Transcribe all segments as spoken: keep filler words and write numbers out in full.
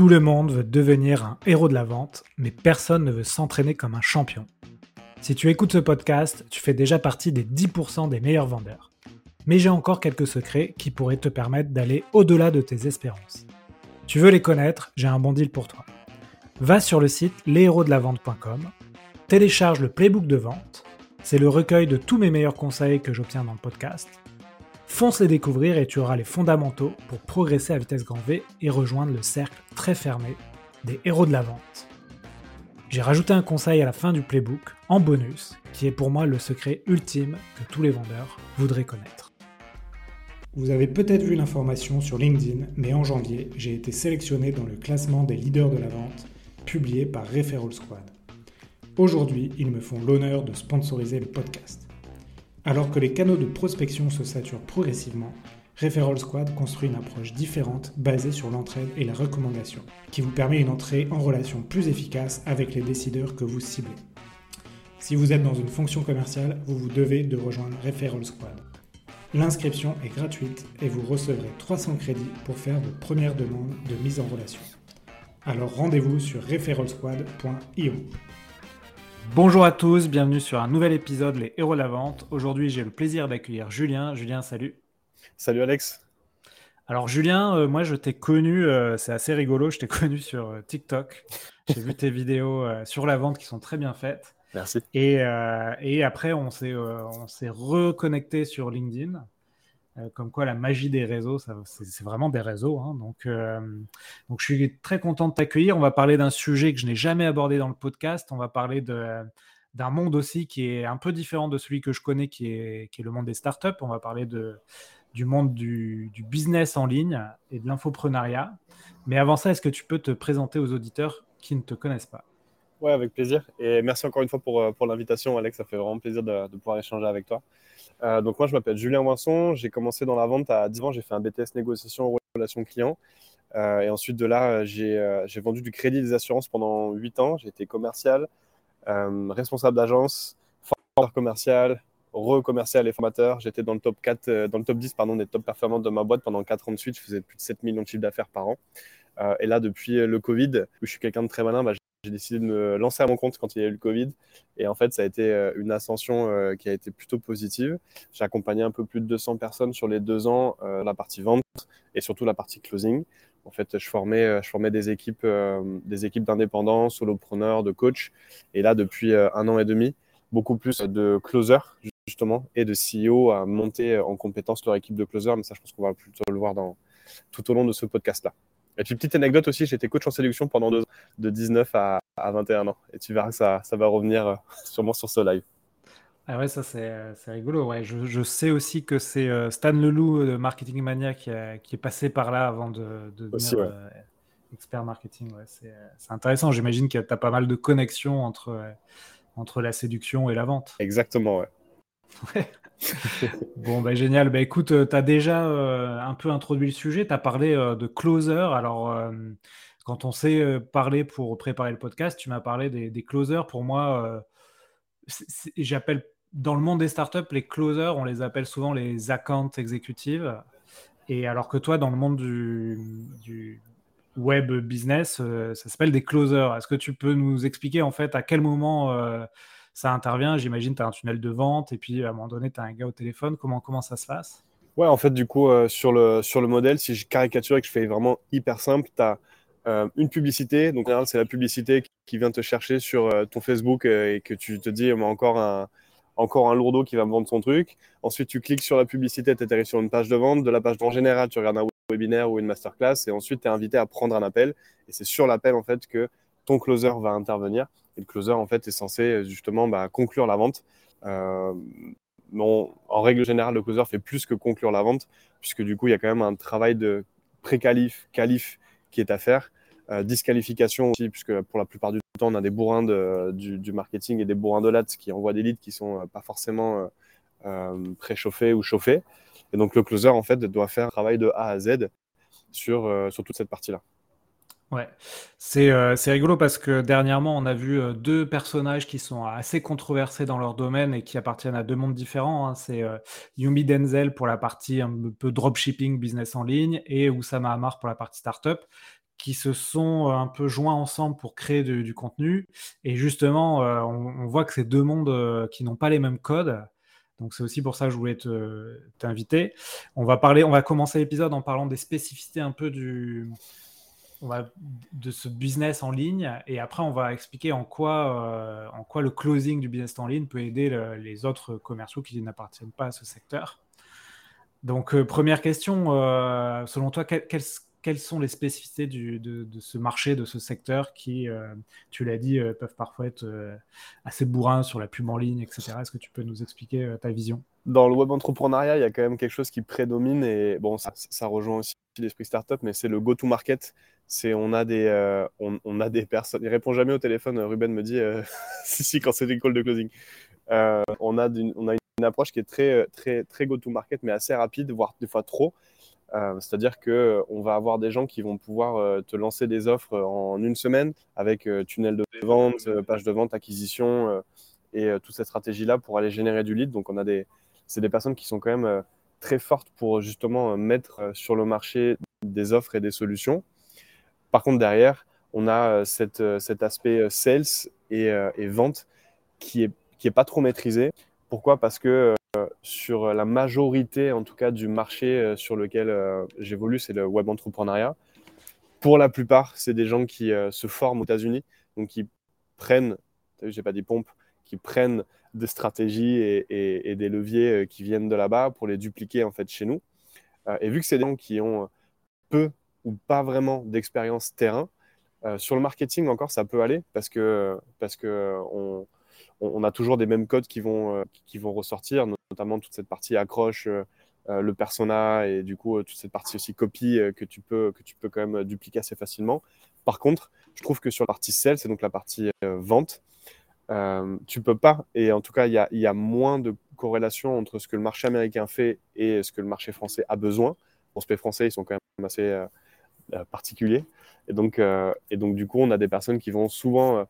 Tout le monde veut devenir un héros de la vente, mais personne ne veut s'entraîner comme un champion. Si tu écoutes ce podcast, tu fais déjà partie des dix pour cent des meilleurs vendeurs. Mais j'ai encore quelques secrets qui pourraient te permettre d'aller au-delà de tes espérances. Tu veux les connaître, j'ai un bon deal pour toi. Va sur le site les héros de la vente point com, télécharge le playbook de vente, c'est le recueil de tous mes meilleurs conseils que j'obtiens dans le podcast. Fonce les découvrir et tu auras les fondamentaux pour progresser à vitesse grand V et rejoindre le cercle très fermé des héros de la vente. J'ai rajouté un conseil à la fin du playbook, en bonus, qui est pour moi le secret ultime que tous les vendeurs voudraient connaître. Vous avez peut-être vu l'information sur LinkedIn, mais en janvier, j'ai été sélectionné dans le classement des leaders de la vente, publié par Referral Squad. Aujourd'hui, ils me font l'honneur de sponsoriser le podcast. Alors que les canaux de prospection se saturent progressivement, Referral Squad construit une approche différente basée sur l'entraide et la recommandation, qui vous permet une entrée en relation plus efficace avec les décideurs que vous ciblez. Si vous êtes dans une fonction commerciale, vous vous devez de rejoindre Referral Squad. L'inscription est gratuite et vous recevrez trois cents crédits pour faire vos premières demandes de mise en relation. Alors rendez-vous sur referral squad point i o. Bonjour à tous, bienvenue sur un nouvel épisode Les Héros de la Vente. Aujourd'hui, j'ai le plaisir d'accueillir Julien. Julien, salut. Salut Alex. Alors Julien, euh, moi je t'ai connu, euh, c'est assez rigolo, je t'ai connu sur euh, TikTok. J'ai vu tes vidéos euh, sur la vente qui sont très bien faites. Merci. Et, euh, et après, on s'est, euh, on s'est reconnecté sur LinkedIn. Euh, comme quoi, la magie des réseaux, ça, c'est, c'est vraiment des réseaux. Hein. Donc, euh, donc je suis très content de t'accueillir. On va parler d'un sujet que je n'ai jamais abordé dans le podcast. On va parler de... d'un monde aussi qui est un peu différent de celui que je connais, qui est, qui est le monde des startups. On va parler de, du monde du, du business en ligne et de l'infoprenariat. Mais avant ça, est-ce que tu peux te présenter aux auditeurs qui ne te connaissent pas? Oui, avec plaisir. Et merci encore une fois pour, pour l'invitation, Alex. Ça fait vraiment plaisir de, de pouvoir échanger avec toi. Euh, donc moi, je m'appelle Julien Voinson. J'ai commencé dans la vente à dix ans. J'ai fait un B T S négociation relations clients. Euh, et ensuite de là, j'ai, euh, j'ai vendu du crédit des assurances pendant huit ans. J'ai été commercial. Euh, responsable d'agence, formateur commercial, re-commercial et formateur. J'étais dans le top quatre, euh, dans le top dix pardon, des top performances de ma boîte pendant quatre ans de suite. Je faisais plus de sept millions de chiffres d'affaires par an. Euh, et là, depuis le Covid, où je suis quelqu'un de très malin, bah, j'ai décidé de me lancer à mon compte quand il y a eu le Covid. Et en fait, ça a été une ascension euh, qui a été plutôt positive. J'ai accompagné un peu plus de deux cents personnes sur les deux ans, euh, la partie vente et surtout la partie closing. En fait, je formais, je formais des équipes, euh, des équipes d'indépendants, solopreneurs, de coachs. Et là, depuis euh, un an et demi, beaucoup plus de closers, justement, et de C E O à monter en compétence leur équipe de closers. Mais ça, je pense qu'on va plutôt le voir dans, tout au long de ce podcast-là. Et puis, petite anecdote aussi, j'étais coach en séduction pendant deux ans, de dix-neuf à vingt et un ans. Et tu verras que ça, ça va revenir euh, sûrement sur ce live. Ah ouais, ça c'est, c'est rigolo. Ouais, je, je sais aussi que c'est euh, Stan Leloup de Marketing Mania qui, a, qui est passé par là avant de, de devenir aussi, ouais. euh, expert marketing. Ouais, c'est, c'est intéressant. J'imagine que tu as pas mal de connexions entre, euh, entre la séduction et la vente. Exactement, ouais. ouais. Bon, bah, génial. Bah, écoute, tu as déjà euh, un peu introduit le sujet. Tu as parlé euh, de closer. Alors, euh, quand on s'est parlé pour préparer le podcast, tu m'as parlé des, des closers. Pour moi, euh, c'est, c'est, j'appelle dans le monde des startups, les closers, on les appelle souvent les account executives. Et alors que toi, dans le monde du, du web business, euh, ça s'appelle des closers. Est-ce que tu peux nous expliquer en fait à quel moment euh, ça intervient ? J'imagine que tu as un tunnel de vente et puis à un moment donné, tu as un gars au téléphone. Comment, comment ça se passe ? Ouais, en fait, du coup, euh, sur, le, sur le modèle, si je caricature et que je fais vraiment hyper simple, tu as euh, une publicité. Donc, en général, c'est la publicité qui vient te chercher sur euh, ton Facebook euh, et que tu te dis, mais encore un. Encore un lourdeau qui va me vendre son truc. Ensuite, tu cliques sur la publicité, tu atterris sur une page de vente. De la page de vente générale, tu regardes un webinaire ou une masterclass. Et ensuite, tu es invité à prendre un appel. Et c'est sur l'appel, en fait, que ton closer va intervenir. Et le closer, en fait, est censé, justement, bah, conclure la vente. Euh, bon, en règle générale, le closer fait plus que conclure la vente, puisque du coup, il y a quand même un travail de pré-qualif, qualif qui est à faire. Euh, disqualification aussi, puisque pour la plupart du temps, on a des bourrins de, du, du marketing et des bourrins de latte qui envoient des leads qui ne sont pas forcément euh, euh, préchauffés ou chauffés. Et donc, le closer, en fait, doit faire un travail de A à Z sur, euh, sur toute cette partie-là. Ouais, c'est, euh, c'est rigolo parce que dernièrement, on a vu euh, deux personnages qui sont assez controversés dans leur domaine et qui appartiennent à deux mondes différents. Hein. C'est euh, Yumi Denzel pour la partie un peu dropshipping, business en ligne, et Oussama Amar pour la partie startup, qui se sont un peu joints ensemble pour créer du, du contenu. Et justement, euh, on, on voit que c'est deux mondes euh, qui n'ont pas les mêmes codes. Donc, c'est aussi pour ça que je voulais te, t'inviter. On va, parler, on va commencer l'épisode en parlant des spécificités un peu du, on va, de ce business en ligne. Et après, on va expliquer en quoi, euh, en quoi le closing du business en ligne peut aider le, les autres commerciaux qui n'appartiennent pas à ce secteur. Donc, euh, première question, euh, selon toi, quel, quel, quelles sont les spécificités du, de, de ce marché, de ce secteur qui, euh, tu l'as dit, euh, peuvent parfois être euh, assez bourrins sur la pub en ligne, et cetera. Est-ce que tu peux nous expliquer euh, ta vision ? Dans le web entrepreneuriat, il y a quand même quelque chose qui prédomine et bon, ça, ça rejoint aussi l'esprit startup, mais c'est le go-to-market. C'est on a des, euh, on, on a des personnes. Il répond jamais au téléphone. Ruben me dit euh, si si quand c'est des calls de closing. Euh, on a d'une, on a une une approche qui est très, très, très go-to-market, mais assez rapide, voire des fois trop. Euh, c'est-à-dire qu'on va avoir des gens qui vont pouvoir euh, te lancer des offres en une semaine avec euh, tunnel de vente, euh, page de vente, acquisition euh, et euh, toute cette stratégie-là pour aller générer du lead. Donc, on a des, c'est des personnes qui sont quand même euh, très fortes pour justement euh, mettre euh, sur le marché des offres et des solutions. Par contre, derrière, on a euh, cette, euh, cet aspect euh, sales et, euh, et vente qui est, qui est pas trop maîtrisé. Pourquoi ? Parce que euh, sur la majorité, en tout cas, du marché euh, sur lequel euh, j'évolue, c'est le web entrepreneuriat. Pour la plupart, c'est des gens qui euh, se forment aux États-Unis, donc qui prennent, t'as vu, j'ai pas dit pompe, qui prennent des stratégies et, et, et des leviers euh, qui viennent de là-bas pour les dupliquer en fait chez nous. Euh, et vu que c'est des gens qui ont peu ou pas vraiment d'expérience terrain, euh, sur le marketing encore, ça peut aller parce que parce que on on a toujours des mêmes codes qui vont, qui vont ressortir, notamment toute cette partie accroche, le persona et du coup toute cette partie aussi copie que tu peux, que tu peux quand même dupliquer assez facilement. Par contre, je trouve que sur la partie sales, c'est donc la partie vente, euh, tu peux pas, et en tout cas, il y a, y a moins de corrélation entre ce que le marché américain fait et ce que le marché français a besoin. Pour ce pays français, ils sont quand même assez euh, particuliers. Et donc, euh, et donc, du coup, on a des personnes qui vont souvent... Euh,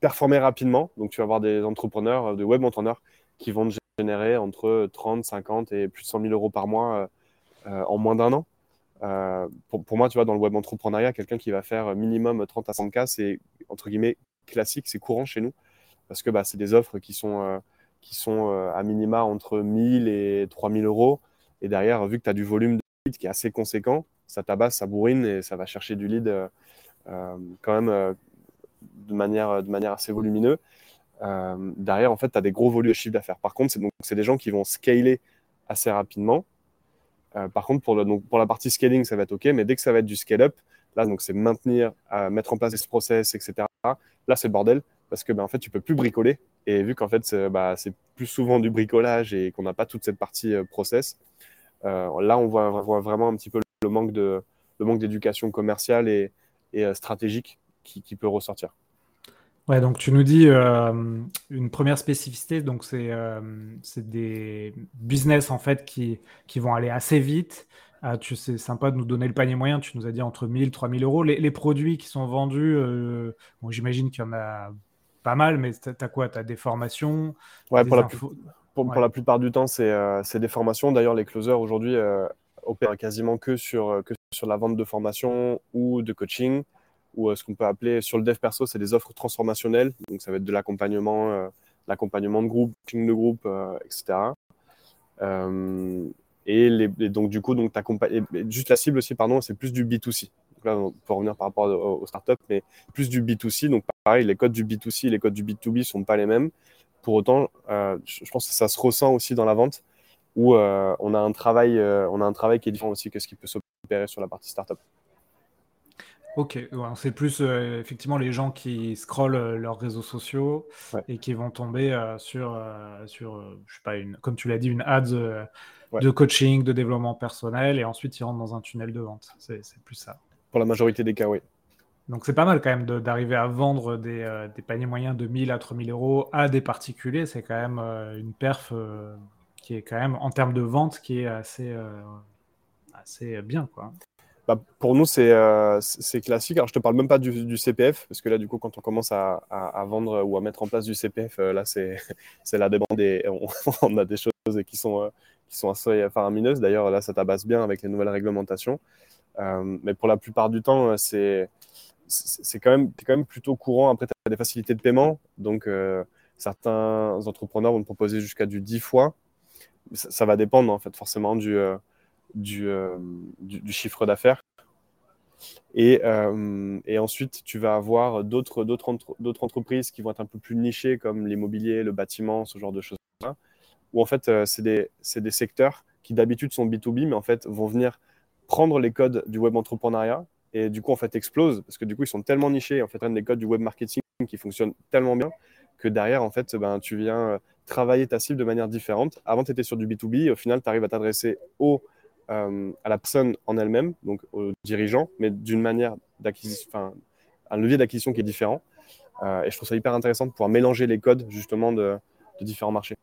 performer rapidement, donc tu vas avoir des entrepreneurs, des web entrepreneurs qui vont te générer entre trente, cinquante et plus de cent mille euros par mois euh, en moins d'un an. Euh, pour, pour moi, tu vois, dans le web entrepreneuriat, quelqu'un qui va faire minimum trente à cent K, c'est entre guillemets classique, c'est courant chez nous parce que bah, c'est des offres qui sont, euh, qui sont euh, à minima entre mille et trois mille euros. Et derrière, vu que tu as du volume de lead qui est assez conséquent, ça tabasse, ça bourrine et ça va chercher du lead euh, euh, quand même. Euh, de manière, de manière assez volumineuse. Euh, derrière, en fait, tu as des gros volumes de chiffre d'affaires. Par contre, c'est, donc, c'est des gens qui vont scaler assez rapidement. Euh, par contre, pour, le, donc, pour la partie scaling, ça va être OK, mais dès que ça va être du scale-up, là, donc, c'est maintenir, euh, mettre en place des process, et cetera. Là, c'est le bordel parce que, ben, en fait, tu peux plus bricoler. Et vu qu'en fait, c'est, bah, c'est plus souvent du bricolage et qu'on n'a pas toute cette partie euh, process, euh, là, on voit, on voit vraiment un petit peu le manque, de, le manque d'éducation commerciale et, et euh, stratégique. Qui, qui peut ressortir. Ouais, donc tu nous dis euh, une première spécificité, donc c'est, euh, c'est des business en fait qui, qui vont aller assez vite. Euh, tu, c'est sympa de nous donner le panier moyen, tu nous as dit entre mille et trois mille euros. Les, les produits qui sont vendus, euh, bon, j'imagine qu'il y en a pas mal, mais tu as quoi ? Tu as des formations ? Ouais, des pour, infos... la plus... pour, ouais. pour la plupart du temps, c'est, euh, c'est des formations. D'ailleurs, les closers aujourd'hui euh, opèrent quasiment que sur, que sur la vente de formation ou de coaching. Ou ce qu'on peut appeler sur le dev perso, c'est des offres transformationnelles. Donc, ça va être de l'accompagnement, euh, l'accompagnement de groupe, coaching de groupe, euh, et cetera. Euh, et, les, et donc, du coup, donc, et juste la cible aussi, pardon, c'est plus du B deux C. Donc là, on peut revenir par rapport aux, aux startups, mais plus du B deux C. Donc, pareil, les codes du B deux C et les codes du B deux B ne sont pas les mêmes. Pour autant, euh, je pense que ça se ressent aussi dans la vente où euh, on, a un travail, euh, on a un travail qui est différent aussi que ce qui peut s'opérer sur la partie startup. Ok, c'est plus euh, effectivement les gens qui scrollent euh, leurs réseaux sociaux ouais. et qui vont tomber euh, sur, euh, sur euh, je sais pas, une, comme tu l'as dit, une ad euh, ouais. de coaching, de développement personnel et ensuite ils rentrent dans un tunnel de vente. C'est, c'est plus ça. Pour la majorité des cas, oui. Donc c'est pas mal quand même de, d'arriver à vendre des, euh, des paniers moyens de mille à trois mille euros à des particuliers. C'est quand même euh, une perf euh, qui est quand même, en termes de vente, qui est assez, euh, assez bien, quoi. Bah, pour nous, c'est, euh, c'est classique. Alors, je ne te parle même pas du, du C P F, parce que là, du coup, quand on commence à, à, à vendre ou à mettre en place du C P F, euh, là, c'est, c'est la débande et on, on a des choses qui sont, euh, qui sont assez faramineuses. D'ailleurs, là, ça tabasse bien avec les nouvelles réglementations. Euh, mais pour la plupart du temps, c'est, c'est, c'est quand même, t'es quand même plutôt courant. Après, tu as des facilités de paiement. Donc, euh, certains entrepreneurs vont te proposer jusqu'à du dix fois. Ça, ça va dépendre, en fait, forcément, du, euh, du, euh, du, du chiffre d'affaires. Et, euh, et ensuite, tu vas avoir d'autres, d'autres, entre, d'autres entreprises qui vont être un peu plus nichées, comme l'immobilier, le bâtiment, ce genre de choses-là, où en fait, euh, c'est, des, c'est des secteurs qui d'habitude sont B to B, mais en fait, vont venir prendre les codes du web entrepreneuriat et du coup, en fait, explosent parce que du coup, ils sont tellement nichés, en fait, prennent les codes du web marketing qui fonctionnent tellement bien que derrière, en fait, ben, tu viens travailler ta cible de manière différente. Avant, tu étais sur du B to B et au final, tu arrives à t'adresser au Euh, à la personne en elle-même, donc aux dirigeants, mais d'une manière d'acquisition, enfin, un levier d'acquisition qui est différent. Euh, et je trouve ça hyper intéressant de pouvoir mélanger les codes justement de, de différents marchés.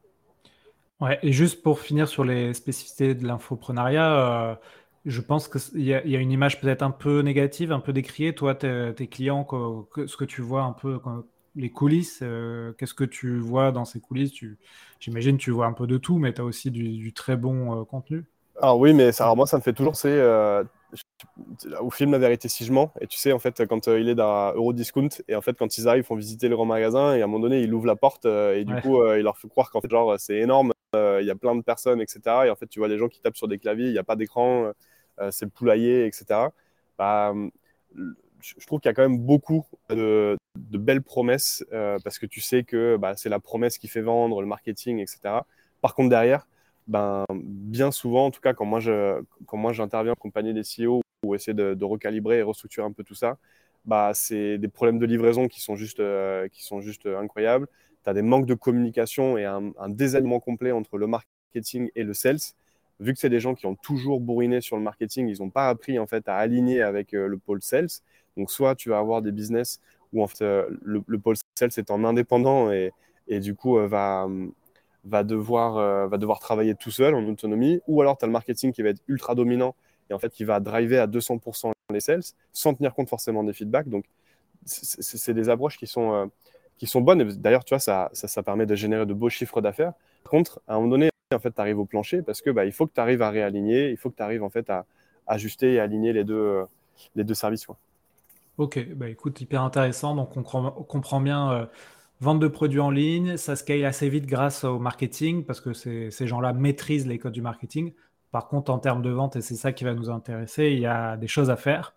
Ouais, et juste pour finir sur les spécificités de l'infoprenariat, euh, je pense qu'il y, y a une image peut-être un peu négative, un peu décriée. Toi, tes clients, quoi, que, ce que tu vois un peu, quoi, les coulisses, euh, qu'est-ce que tu vois dans ces coulisses? tu, J'imagine que tu vois un peu de tout, mais tu as aussi du, du très bon euh, contenu. Alors oui, mais ça, alors moi, ça me fait toujours, c'est euh, au film La Vérité si je mens. Et tu sais, en fait, quand euh, il est dans Eurodiscount, et en fait, quand ils arrivent, ils font visiter le grand magasin, et à un moment donné, ils ouvrent la porte, euh, et du ouais. coup, euh, il leur fait croire qu'en fait, genre, c'est énorme, il euh, y a plein de personnes, et cetera. Et en fait, tu vois les gens qui tapent sur des claviers, il n'y a pas d'écran, euh, c'est le poulailler, et cetera. Bah, je trouve qu'il y a quand même beaucoup de, de belles promesses, euh, parce que tu sais que bah, c'est la promesse qui fait vendre, le marketing, et cetera. Par contre, derrière, ben, bien souvent, en tout cas, quand moi, je, quand moi j'interviens accompagner des C E O ou essayer de, de recalibrer et restructurer un peu tout ça, bah, c'est des problèmes de livraison qui sont juste, euh, qui sont juste euh, incroyables. Tu as des manques de communication et un, un désalignement complet entre le marketing et le sales. Vu que c'est des gens qui ont toujours bourriné sur le marketing, ils n'ont pas appris en fait, à aligner avec euh, le pôle sales. Donc, soit tu vas avoir des business où en fait, euh, le, le pôle sales est en indépendant et, et du coup euh, va... Va devoir, euh, va devoir travailler tout seul en autonomie, ou alors tu as le marketing qui va être ultra dominant et en fait qui va driver à deux cents pour cent les sales sans tenir compte forcément des feedbacks. Donc, c'est, c'est des approches qui sont, euh, qui sont bonnes. Et d'ailleurs, tu vois, ça, ça, ça permet de générer de beaux chiffres d'affaires. Par contre, à un moment donné, en fait, tu arrives au plancher parce que bah, il faut que tu arrives à réaligner, il faut que tu arrives en fait à ajuster et aligner les deux, euh, les deux services. Quoi. Ok, bah, écoute, hyper intéressant. Donc, on comprend bien. Euh... Vente de produits en ligne, ça scale assez vite grâce au marketing parce que ces, ces gens-là maîtrisent les codes du marketing. Par contre, en termes de vente, et c'est ça qui va nous intéresser, il y a des choses à faire.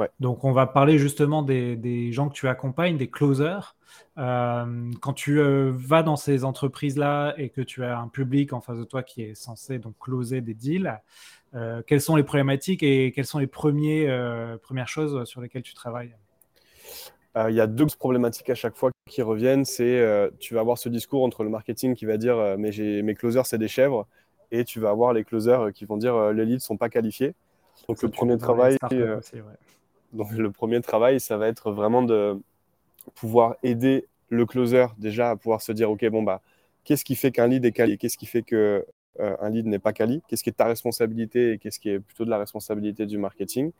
Ouais. Donc, on va parler justement des, des gens que tu accompagnes, des closers. Euh, quand tu euh, vas dans ces entreprises-là et que tu as un public en face de toi qui est censé donc closer des deals, euh, quelles sont les problématiques et quelles sont les premiers, euh, premières choses sur lesquelles tu travailles ? Il euh, y a deux problématiques à chaque fois qui reviennent. C'est euh, tu vas avoir ce discours entre le marketing qui va dire euh, mais j'ai, mes closers c'est des chèvres, et tu vas avoir les closers euh, qui vont dire euh, les leads sont pas qualifiés. Donc ça, le premier travail, euh, aussi, ouais. donc le premier travail, ça va être vraiment de pouvoir aider le closer déjà à pouvoir se dire ok bon bah qu'est-ce qui fait qu'un lead est quali, qu'est-ce qui fait que euh, un lead n'est pas quali, qu'est-ce qui est de ta responsabilité et qu'est-ce qui est plutôt de la responsabilité du marketing.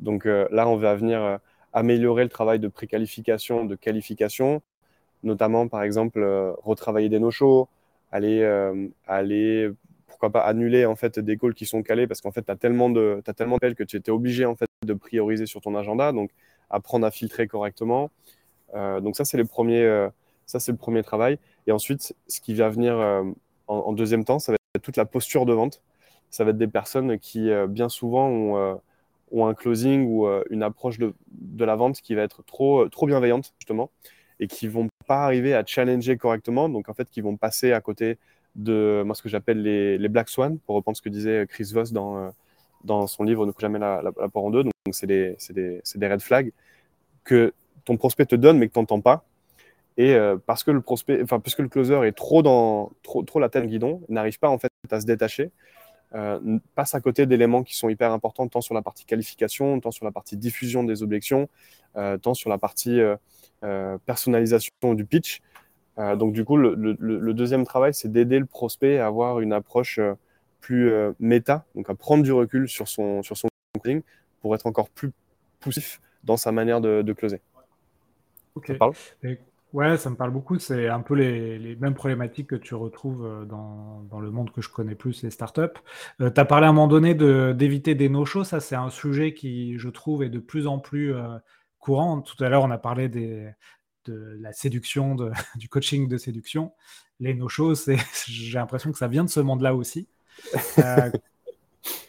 Donc euh, là on va venir euh, améliorer le travail de préqualification, de qualification, notamment par exemple euh, retravailler des no-shows, aller, euh, aller pourquoi pas annuler en fait des calls qui sont calés parce qu'en fait tu as tellement de t'as tellement de que tu étais obligé en fait de prioriser sur ton agenda, donc apprendre à filtrer correctement. Euh, donc ça c'est les premiers, euh, ça c'est le premier travail. Et ensuite ce qui va venir euh, en, en deuxième temps, ça va être toute la posture de vente. Ça va être des personnes qui euh, bien souvent ont euh, ou un closing ou euh, une approche de, de la vente qui va être trop, euh, trop bienveillante, justement, et qui ne vont pas arriver à challenger correctement. Donc, en fait, qui vont passer à côté de moi, ce que j'appelle les, les Black Swan, pour reprendre ce que disait Chris Voss dans, euh, dans son livre « Ne coupe jamais la, la, la poire en deux ». Donc, c'est des, c'est, des, c'est des red flags que ton prospect te donne, mais que tu n'entends pas. Et euh, parce, que le prospect, enfin, parce que le closer est trop, dans, trop, trop la tête guidon, n'arrive pas en fait, à se détacher. Euh, passe à côté d'éléments qui sont hyper importants tant sur la partie qualification, tant sur la partie diffusion des objections, euh, tant sur la partie euh, euh, personnalisation du pitch. Euh, donc du coup, le, le, le deuxième travail, c'est d'aider le prospect à avoir une approche euh, plus euh, méta, donc à prendre du recul sur son, sur son closing pour être encore plus poussif dans sa manière de, de closer. Ok. Ça parle ? Ouais, ça me parle beaucoup. C'est un peu les, les mêmes problématiques que tu retrouves dans, dans le monde que je connais plus, les startups. Euh, tu as parlé à un moment donné de, d'éviter des no-shows. Ça, c'est un sujet qui, je trouve, est de plus en plus euh, courant. Tout à l'heure, on a parlé des, de la séduction, de, du coaching de séduction. Les no-shows, c'est, j'ai l'impression que ça vient de ce monde-là aussi. Euh,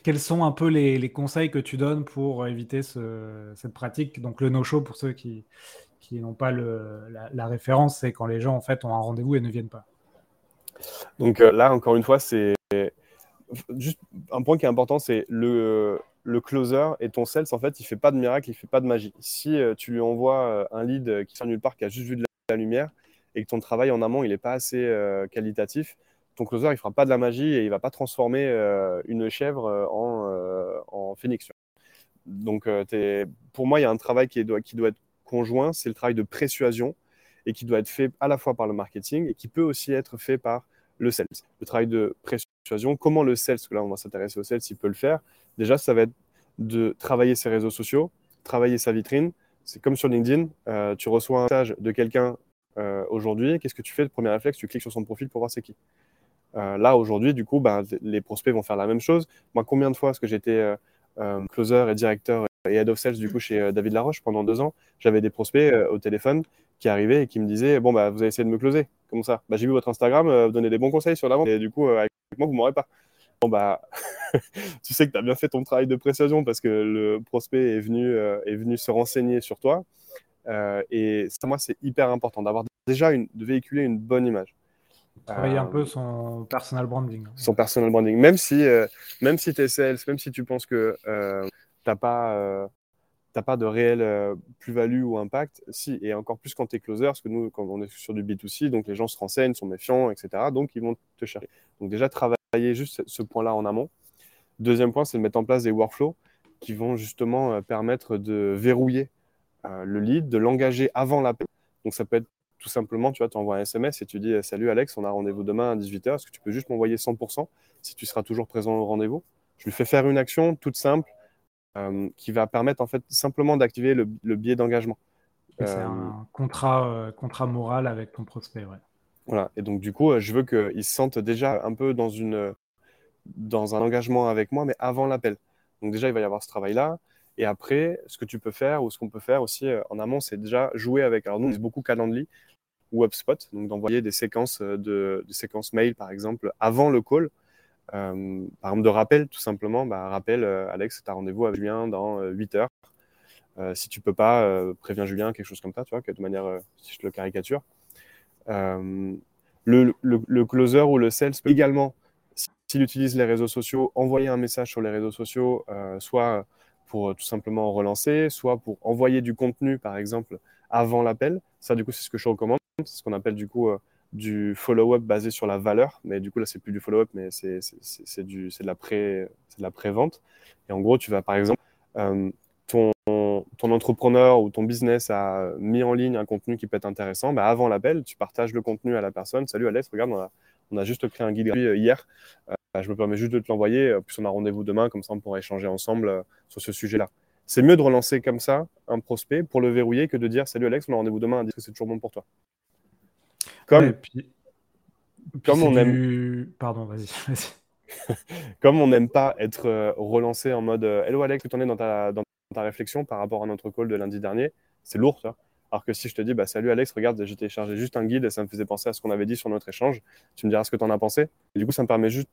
Quels sont un peu les, les conseils que tu donnes pour éviter ce, cette pratique ? Donc le no-show, pour ceux qui, qui n'ont pas le, la, la référence, c'est quand les gens en fait ont un rendez-vous et ne viennent pas. Donc là, encore une fois, c'est juste un point qui est important, c'est le, le closer et ton sales, en fait, il ne fait pas de miracle, il ne fait pas de magie. Si tu lui envoies un lead qui sort nulle part, qui a juste vu de la lumière et que ton travail en amont, il n'est pas assez qualitatif, ton closer, il ne fera pas de la magie et il ne va pas transformer euh, une chèvre euh, en, euh, en phénix. Donc, euh, t'es... pour moi, il y a un travail qui doit, qui doit être conjoint, c'est le travail de persuasion et qui doit être fait à la fois par le marketing et qui peut aussi être fait par le sales. Le travail de persuasion, comment le sales, parce que là, on va s'intéresser au sales, il peut le faire. Déjà, ça va être de travailler ses réseaux sociaux, travailler sa vitrine. C'est comme sur LinkedIn, euh, tu reçois un message de quelqu'un euh, aujourd'hui, qu'est-ce que tu fais ? Le premier réflexe, tu cliques sur son profil pour voir c'est qui. Euh, là, aujourd'hui, du coup, ben, les prospects vont faire la même chose. Moi, combien de fois, parce que j'étais euh, euh, closer et directeur et head of sales du coup, chez euh, David Laroche pendant deux ans, j'avais des prospects euh, au téléphone qui arrivaient et qui me disaient « Bon, ben, vous avez essayé de me closer, comment ça ? Ben, j'ai vu votre Instagram, euh, vous donnez des bons conseils sur la vente et du coup, euh, avec moi, vous ne m'aurez pas. » Bon, bah, tu sais que tu as bien fait ton travail de persuasion parce que le prospect est venu, euh, est venu se renseigner sur toi. Euh, et ça, moi, c'est hyper important d'avoir déjà une, de véhiculer une bonne image. Travailler un euh, peu son personal branding. Son personal branding. Même si, euh, même si tu es sales, même si tu penses que euh, tu n'as pas, euh, t'as pas de réelle euh, plus-value ou impact, si, et encore plus quand tu es closer, parce que nous, quand on est sur du B deux C, donc les gens se renseignent, sont méfiants, et cetera. Donc, ils vont te chercher. Donc, déjà, travailler juste ce point-là en amont. Deuxième point, c'est de mettre en place des workflows qui vont justement euh, permettre de verrouiller euh, le lead, de l'engager avant l'appel. Donc, ça peut être tout simplement, tu vois, tu envoies un S M S et tu dis « Salut Alex, on a rendez-vous demain à dix-huit heures, est-ce que tu peux juste m'envoyer cent pour cent si tu seras toujours présent au rendez-vous ?» Je lui fais faire une action toute simple euh, qui va permettre en fait simplement d'activer le, le biais d'engagement. Euh, c'est un contrat, euh, contrat moral avec ton prospect, ouais. Voilà, et donc du coup, je veux qu'il se sente déjà un peu dans, une, dans un engagement avec moi, mais avant l'appel. Donc déjà, il va y avoir ce travail-là. Et après, ce que tu peux faire ou ce qu'on peut faire aussi euh, en amont, c'est déjà jouer avec. Alors nous, on utilise beaucoup Calendly ou HubSpot, donc d'envoyer des séquences, de, des séquences mail, par exemple, avant le call. Euh, par exemple, de rappel, tout simplement. Bah, rappel, euh, Alex, tu as rendez-vous avec Julien dans euh, huit heures. Euh, si tu ne peux pas, euh, préviens Julien, quelque chose comme ça, tu vois, que de manière, euh, si je te le caricature. Euh, le, le, le closer ou le sales peut également, s'il utilise les réseaux sociaux, envoyer un message sur les réseaux sociaux, euh, soit pour tout simplement relancer, soit pour envoyer du contenu, par exemple, avant l'appel. Ça, du coup, c'est ce que je recommande. C'est ce qu'on appelle, du coup, euh, du follow-up basé sur la valeur. Mais du coup, là, c'est plus du follow-up, mais c'est, c'est, c'est, c'est, du, c'est, de, la pré, c'est de la pré-vente. Et en gros, tu vas, par exemple, euh, ton, ton entrepreneur ou ton business a mis en ligne un contenu qui peut être intéressant. Bah, avant l'appel, tu partages le contenu à la personne. « Salut, Alex, regarde, on a, on a juste créé un guide gratuit hier. Euh, Je me permets juste de te l'envoyer, puis on a rendez-vous demain, comme ça on pourra échanger ensemble sur ce sujet-là. » C'est mieux de relancer comme ça un prospect pour le verrouiller que de dire « Salut Alex, on a rendez-vous demain, est-ce que c'est toujours bon pour toi ?» Comme, ouais, puis, comme puis on aime... Du... Pardon, vas-y. vas-y. Comme on n'aime pas être relancé en mode « Hello Alex, tu en es dans ta, dans ta réflexion par rapport à notre call de lundi dernier ?» C'est lourd, ça. Alors que si je te dis bah, « Salut Alex, regarde, j'ai téléchargé juste un guide, ça me faisait penser à ce qu'on avait dit sur notre échange. Tu me diras ce que tu en as pensé. » Et du coup, ça me permet juste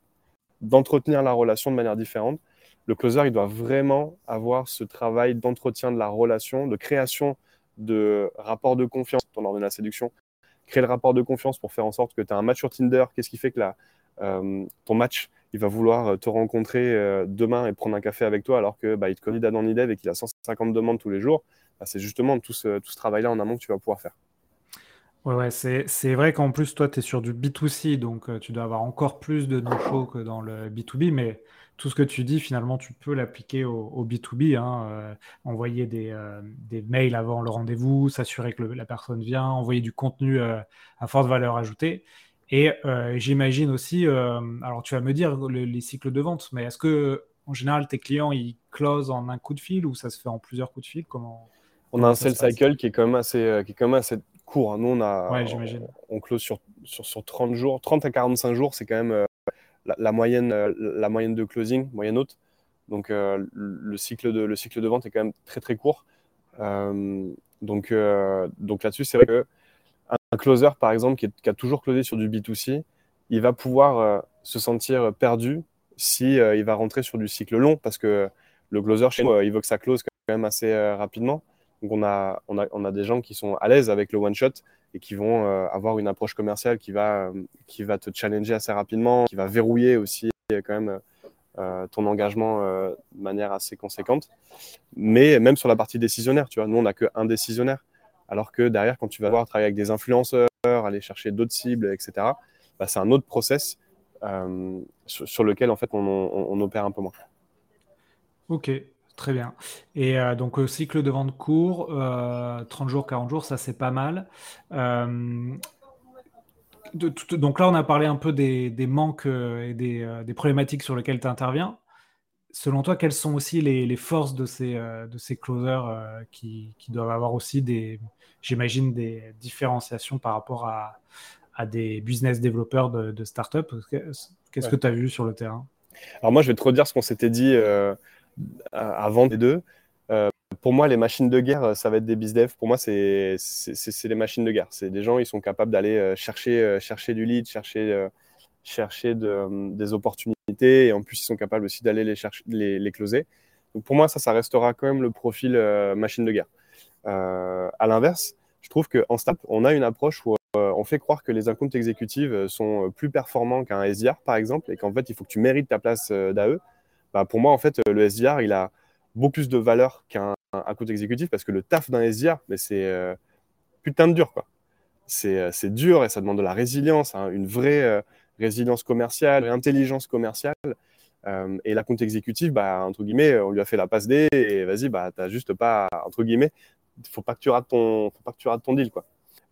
d'entretenir la relation de manière différente. Le closer, il doit vraiment avoir ce travail d'entretien de la relation, de création de rapport de confiance lors de la séduction. Créer le rapport de confiance pour faire en sorte que tu as un match sur Tinder. Qu'est-ce qui fait que la, euh, ton match, il va vouloir te rencontrer euh, demain et prendre un café avec toi alors que bah, il te connaît d'Adam ni d'Ève et qu'il a cent cinquante demandes tous les jours. Bah, c'est justement tout ce, tout ce travail-là en amont que tu vas pouvoir faire. Ouais, ouais, c'est, c'est vrai qu'en plus, toi, tu es sur du B deux C, donc euh, tu dois avoir encore plus de no-show que dans le B deux B, mais tout ce que tu dis, finalement, tu peux l'appliquer au, au B deux B, hein, euh, envoyer des, euh, des mails avant le rendez-vous, s'assurer que le, la personne vient, envoyer du contenu euh, à forte valeur ajoutée. Et euh, j'imagine aussi, euh, alors tu vas me dire le, les cycles de vente, mais est-ce que, en général, tes clients, ils closent en un coup de fil ou ça se fait en plusieurs coups de fil ? Comment, On a un sales cycle qui est quand même assez... Euh, qui est quand même assez... court. Hein. Nous, on, a, ouais, on, on close sur, sur, sur trente jours. trente à quarante-cinq jours, c'est quand même euh, la, la, moyenne, euh, la moyenne de closing, moyenne haute. Donc, euh, le, cycle de, le cycle de vente est quand même très, très court. Euh, donc, euh, donc là-dessus, c'est vrai qu'un closer, par exemple, qui, est, qui a toujours closé sur du B deux C, il va pouvoir euh, se sentir perdu si euh, il va rentrer sur du cycle long, parce que le closer, chez nous, euh, il veut que ça close quand même assez euh, rapidement. Donc, on a, on, a, on a des gens qui sont à l'aise avec le one-shot et qui vont euh, avoir une approche commerciale qui va, euh, qui va te challenger assez rapidement, qui va verrouiller aussi euh, quand même euh, ton engagement euh, de manière assez conséquente. Mais même sur la partie décisionnaire, tu vois, nous, on n'a qu'un décisionnaire. Alors que derrière, quand tu vas voir travailler avec des influenceurs, aller chercher d'autres cibles, et cetera, bah, c'est un autre process euh, sur, sur lequel, en fait, on, on, on opère un peu moins. OK. Très bien. Et euh, donc, euh, cycle de vente court, euh, trente jours, quarante jours, ça, c'est pas mal. Euh, de, de, donc là, on a parlé un peu des, des manques euh, et des, euh, des problématiques sur lesquelles tu interviens. Selon toi, quelles sont aussi les, les forces de ces, euh, de ces closers euh, qui, qui doivent avoir aussi, des, j'imagine, des différenciations par rapport à, à des business développeurs de, de start-up? Qu'est-ce ouais. que tu as vu sur le terrain? Alors moi, je vais te redire ce qu'on s'était dit... Euh... avant les deux, euh, pour moi, les machines de guerre, ça va être des bizdev. Pour moi, c'est, c'est, c'est, c'est les machines de guerre. C'est des gens, ils sont capables d'aller euh, chercher, euh, chercher du lead, chercher, euh, chercher de, euh, des opportunités. Et en plus, ils sont capables aussi d'aller les, chercher, les, les closer. Donc, pour moi, ça, ça restera quand même le profil euh, machine de guerre. Euh, à l'inverse, je trouve qu'en startup, on a une approche où euh, on fait croire que les accounts exécutives sont plus performants qu'un S D R, par exemple, et qu'en fait, il faut que tu mérites ta place euh, d'A E. Bah pour moi, en fait, le S D R, il a beaucoup plus de valeur qu'un account exécutif parce que le taf d'un S D R, mais c'est euh, putain de dur, quoi. C'est, c'est dur et ça demande de la résilience, hein, une vraie euh, résilience commerciale, une intelligence commerciale. Euh, et l'account exécutif, bah, entre guillemets, on lui a fait la passe D et vas-y, bah, t'as juste pas, entre guillemets, faut pas que tu rates ton, faut pas que tu rates ton deal, quoi.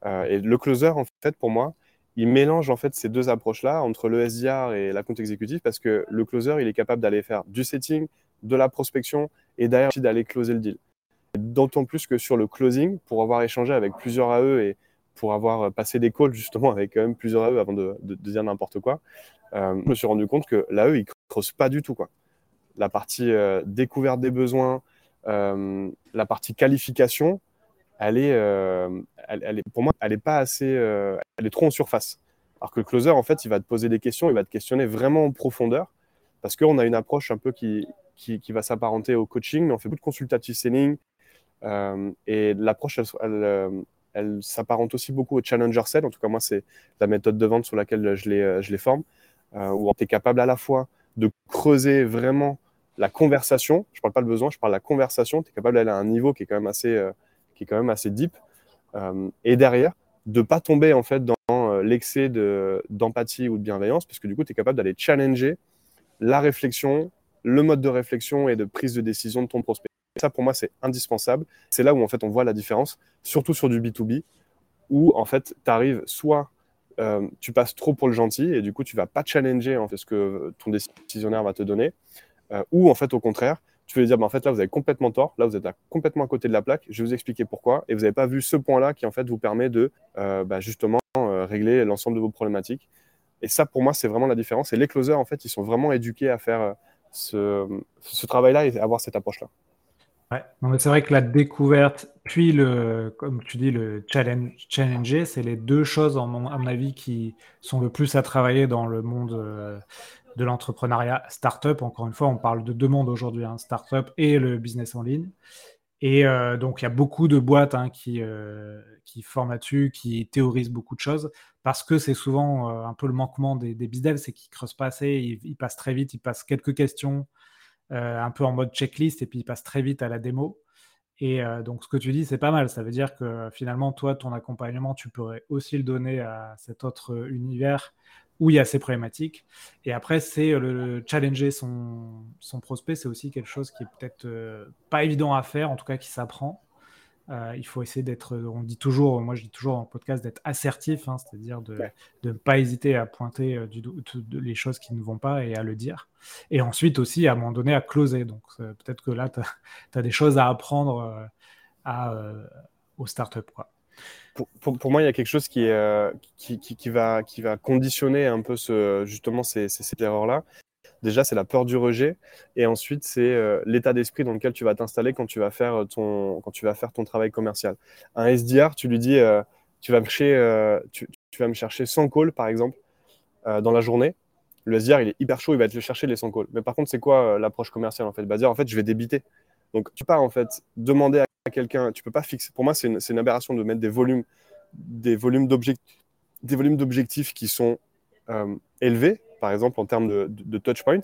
Euh, et le closer, en fait, pour moi, il mélange en fait ces deux approches-là entre le S D R et l'account exécutif parce que le closer, il est capable d'aller faire du setting, de la prospection et derrière d'aller closer le deal. Et d'autant plus que sur le closing, pour avoir échangé avec plusieurs A E et pour avoir passé des calls justement avec quand même plusieurs A E avant de, de, de dire n'importe quoi, euh, je me suis rendu compte que l'A E, il creuse pas du tout, quoi. La partie euh, découverte des besoins, euh, la partie qualification, Elle est, euh, elle, elle est, pour moi, elle est pas assez, euh, elle est trop en surface. Alors que le closer, en fait, il va te poser des questions, il va te questionner vraiment en profondeur, parce qu'on a une approche un peu qui, qui, qui va s'apparenter au coaching, mais on fait beaucoup de consultative selling, euh, et l'approche, elle, elle, elle s'apparente aussi beaucoup au challenger sell. En tout cas, moi, c'est la méthode de vente sur laquelle je les, je les forme, euh, où tu es capable à la fois de creuser vraiment la conversation. Je parle pas le besoin, je parle la conversation. Tu es capable d'aller à un niveau qui est quand même assez euh, qui est quand même assez deep, euh, et derrière, de ne pas tomber en fait, dans euh, l'excès de, d'empathie ou de bienveillance, parce que du coup, tu es capable d'aller challenger la réflexion, le mode de réflexion et de prise de décision de ton prospect. Et ça, pour moi, c'est indispensable. C'est là où en fait, on voit la différence, surtout sur du B deux B, où en fait, tu arrives soit euh, tu passes trop pour le gentil, et du coup, tu ne vas pas challenger en fait, ce que ton décisionnaire va te donner, euh, ou en fait, au contraire, tu veux dire, bah en fait, là, vous avez complètement tort. Là, vous êtes à, complètement à côté de la plaque. Je vais vous expliquer pourquoi. Et vous n'avez pas vu ce point-là qui, en fait, vous permet de, euh, bah, justement, euh, régler l'ensemble de vos problématiques. Et ça, pour moi, c'est vraiment la différence. Et les closers, en fait, ils sont vraiment éduqués à faire euh, ce, ce travail-là et à avoir cette approche-là. Ouais. Non, mais c'est vrai que la découverte, puis, le, comme tu dis, le challenge, challenger, c'est les deux choses, en mon, à mon avis, qui sont le plus à travailler dans le monde... Euh, de l'entrepreneuriat startup. Encore une fois, on parle de deux mondes aujourd'hui, hein, startup et le business en ligne. Et euh, donc, il y a beaucoup de boîtes hein, qui, euh, qui forment là-dessus, qui théorisent beaucoup de choses, parce que c'est souvent euh, un peu le manquement des, des bizdev, c'est qu'ils ne creusent pas assez, ils, ils passent très vite, ils passent quelques questions, euh, un peu en mode checklist, et puis ils passent très vite à la démo. Et euh, donc, ce que tu dis, c'est pas mal. Ça veut dire que finalement, toi, ton accompagnement, tu pourrais aussi le donner à cet autre univers où il y a ces problématiques. Et après, c'est le, le challenger son, son prospect, c'est aussi quelque chose qui est peut-être euh, pas évident à faire, en tout cas qui s'apprend. Euh, il faut essayer d'être, on dit toujours, moi je dis toujours en podcast, d'être assertif, hein, c'est-à-dire de ouais. de ne pas hésiter à pointer euh, du, de, de, les choses qui ne vont pas et à le dire. Et ensuite aussi, à un moment donné, à closer. Donc euh, peut-être que là, tu as des choses à apprendre euh, à, euh, aux startups, quoi. Pour, pour, pour moi, il y a quelque chose qui, est, euh, qui, qui, qui, va, qui va conditionner un peu ce, justement ces, ces, ces erreurs-là. Déjà, c'est la peur du rejet. Et ensuite, c'est euh, l'état d'esprit dans lequel tu vas t'installer quand tu vas faire ton, quand tu vas faire ton travail commercial. Un S D R, tu lui dis euh, tu, vas me chercher, euh, tu, tu vas me chercher cent calls, par exemple, euh, dans la journée. Le S D R, il est hyper chaud, il va te le chercher, les cent calls. Mais par contre, c'est quoi euh, l'approche commerciale en fait ? Bah, dire, en fait, je vais débiter. Donc, tu pars en fait demander à quelqu'un, tu peux pas fixer. Pour moi, c'est une, c'est une aberration de mettre des volumes, des volumes d'objectifs, des volumes d'objectifs qui sont euh, élevés, par exemple en termes de, de, de touchpoint,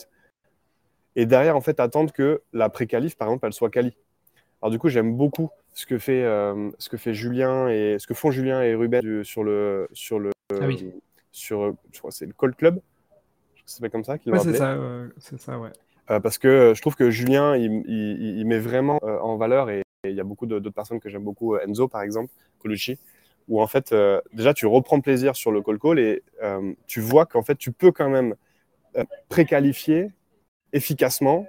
et derrière en fait attendre que la pré-qualif, par exemple, elle soit quali. Alors du coup, j'aime beaucoup ce que fait, euh, ce que fait Julien et ce que font Julien et Ruben du, sur le, sur le, ah oui. sur, je crois que c'est le Cold Club, je sais pas comme ça qu'ils ouais, l'ont appelé. C'est ça, euh, c'est ça, ouais. Euh, parce que euh, je trouve que Julien, il, il, il met vraiment euh, en valeur et il y a beaucoup de, d'autres personnes que j'aime beaucoup, euh, Enzo par exemple, Colucci, où en fait, euh, déjà tu reprends plaisir sur le call-call et euh, tu vois qu'en fait, tu peux quand même euh, préqualifier efficacement